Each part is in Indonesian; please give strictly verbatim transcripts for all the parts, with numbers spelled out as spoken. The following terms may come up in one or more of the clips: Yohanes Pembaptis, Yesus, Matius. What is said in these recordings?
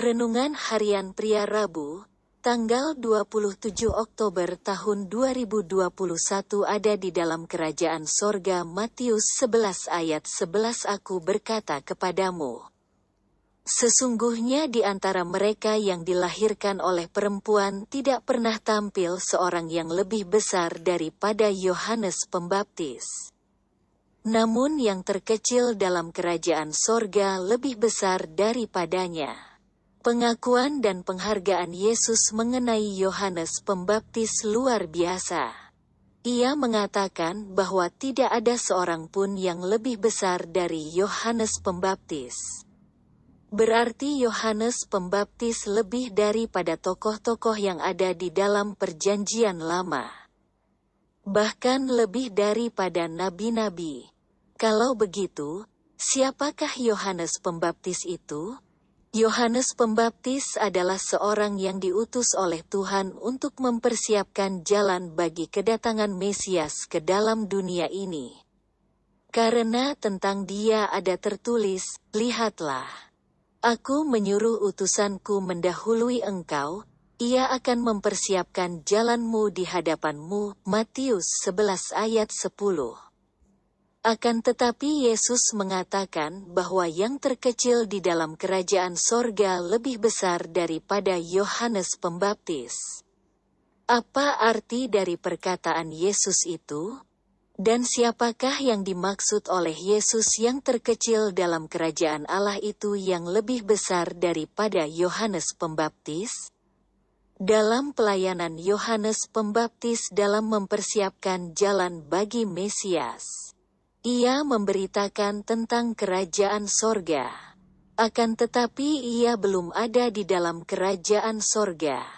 Renungan Harian Pria Rabu, tanggal dua puluh tujuh Oktober tahun dua ribu dua puluh satu ada di dalam kerajaan sorga Matius sebelas ayat sebelas. Aku berkata kepadamu, sesungguhnya di antara mereka yang dilahirkan oleh perempuan tidak pernah tampil seorang yang lebih besar daripada Yohanes Pembaptis. Namun yang terkecil dalam kerajaan sorga lebih besar daripadanya. Pengakuan dan penghargaan Yesus mengenai Yohanes Pembaptis luar biasa. Ia mengatakan bahwa tidak ada seorang pun yang lebih besar dari Yohanes Pembaptis. Berarti Yohanes Pembaptis lebih daripada tokoh-tokoh yang ada di dalam Perjanjian Lama. Bahkan lebih daripada nabi-nabi. Kalau begitu, siapakah Yohanes Pembaptis itu? Yohanes Pembaptis adalah seorang yang diutus oleh Tuhan untuk mempersiapkan jalan bagi kedatangan Mesias ke dalam dunia ini. Karena tentang dia ada tertulis, lihatlah, aku menyuruh utusanku mendahului engkau, ia akan mempersiapkan jalanmu di hadapanmu. Matius sebelas ayat sepuluh. Akan tetapi Yesus mengatakan bahwa yang terkecil di dalam kerajaan sorga lebih besar daripada Yohanes Pembaptis. Apa arti dari perkataan Yesus itu? Dan siapakah yang dimaksud oleh Yesus yang terkecil dalam kerajaan Allah itu yang lebih besar daripada Yohanes Pembaptis? Dalam pelayanan Yohanes Pembaptis dalam mempersiapkan jalan bagi Mesias, ia memberitakan tentang kerajaan sorga. Akan tetapi ia belum ada di dalam kerajaan sorga.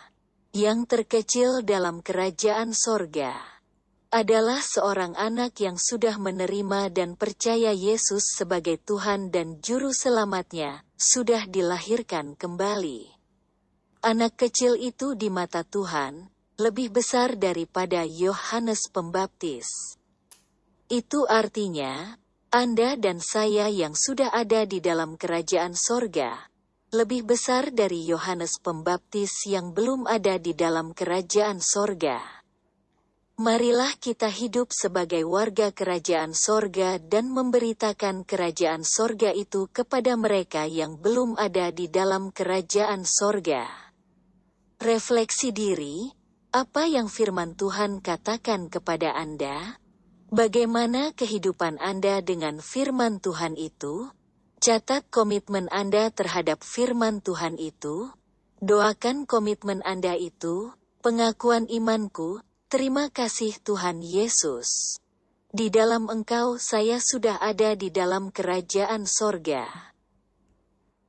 Yang terkecil dalam kerajaan sorga adalah seorang anak yang sudah menerima dan percaya Yesus sebagai Tuhan dan Juru Selamatnya, sudah dilahirkan kembali. Anak kecil itu di mata Tuhan, lebih besar daripada Yohanes Pembaptis. Itu artinya, Anda dan saya yang sudah ada di dalam kerajaan sorga, lebih besar dari Yohanes Pembaptis yang belum ada di dalam kerajaan sorga. Marilah kita hidup sebagai warga kerajaan sorga dan memberitakan kerajaan sorga itu kepada mereka yang belum ada di dalam kerajaan sorga. Refleksi diri, apa yang firman Tuhan katakan kepada Anda? Bagaimana kehidupan Anda dengan firman Tuhan itu? Catat komitmen Anda terhadap firman Tuhan itu. Doakan komitmen Anda itu. Pengakuan imanku, terima kasih Tuhan Yesus. Di dalam Engkau saya sudah ada di dalam kerajaan sorga.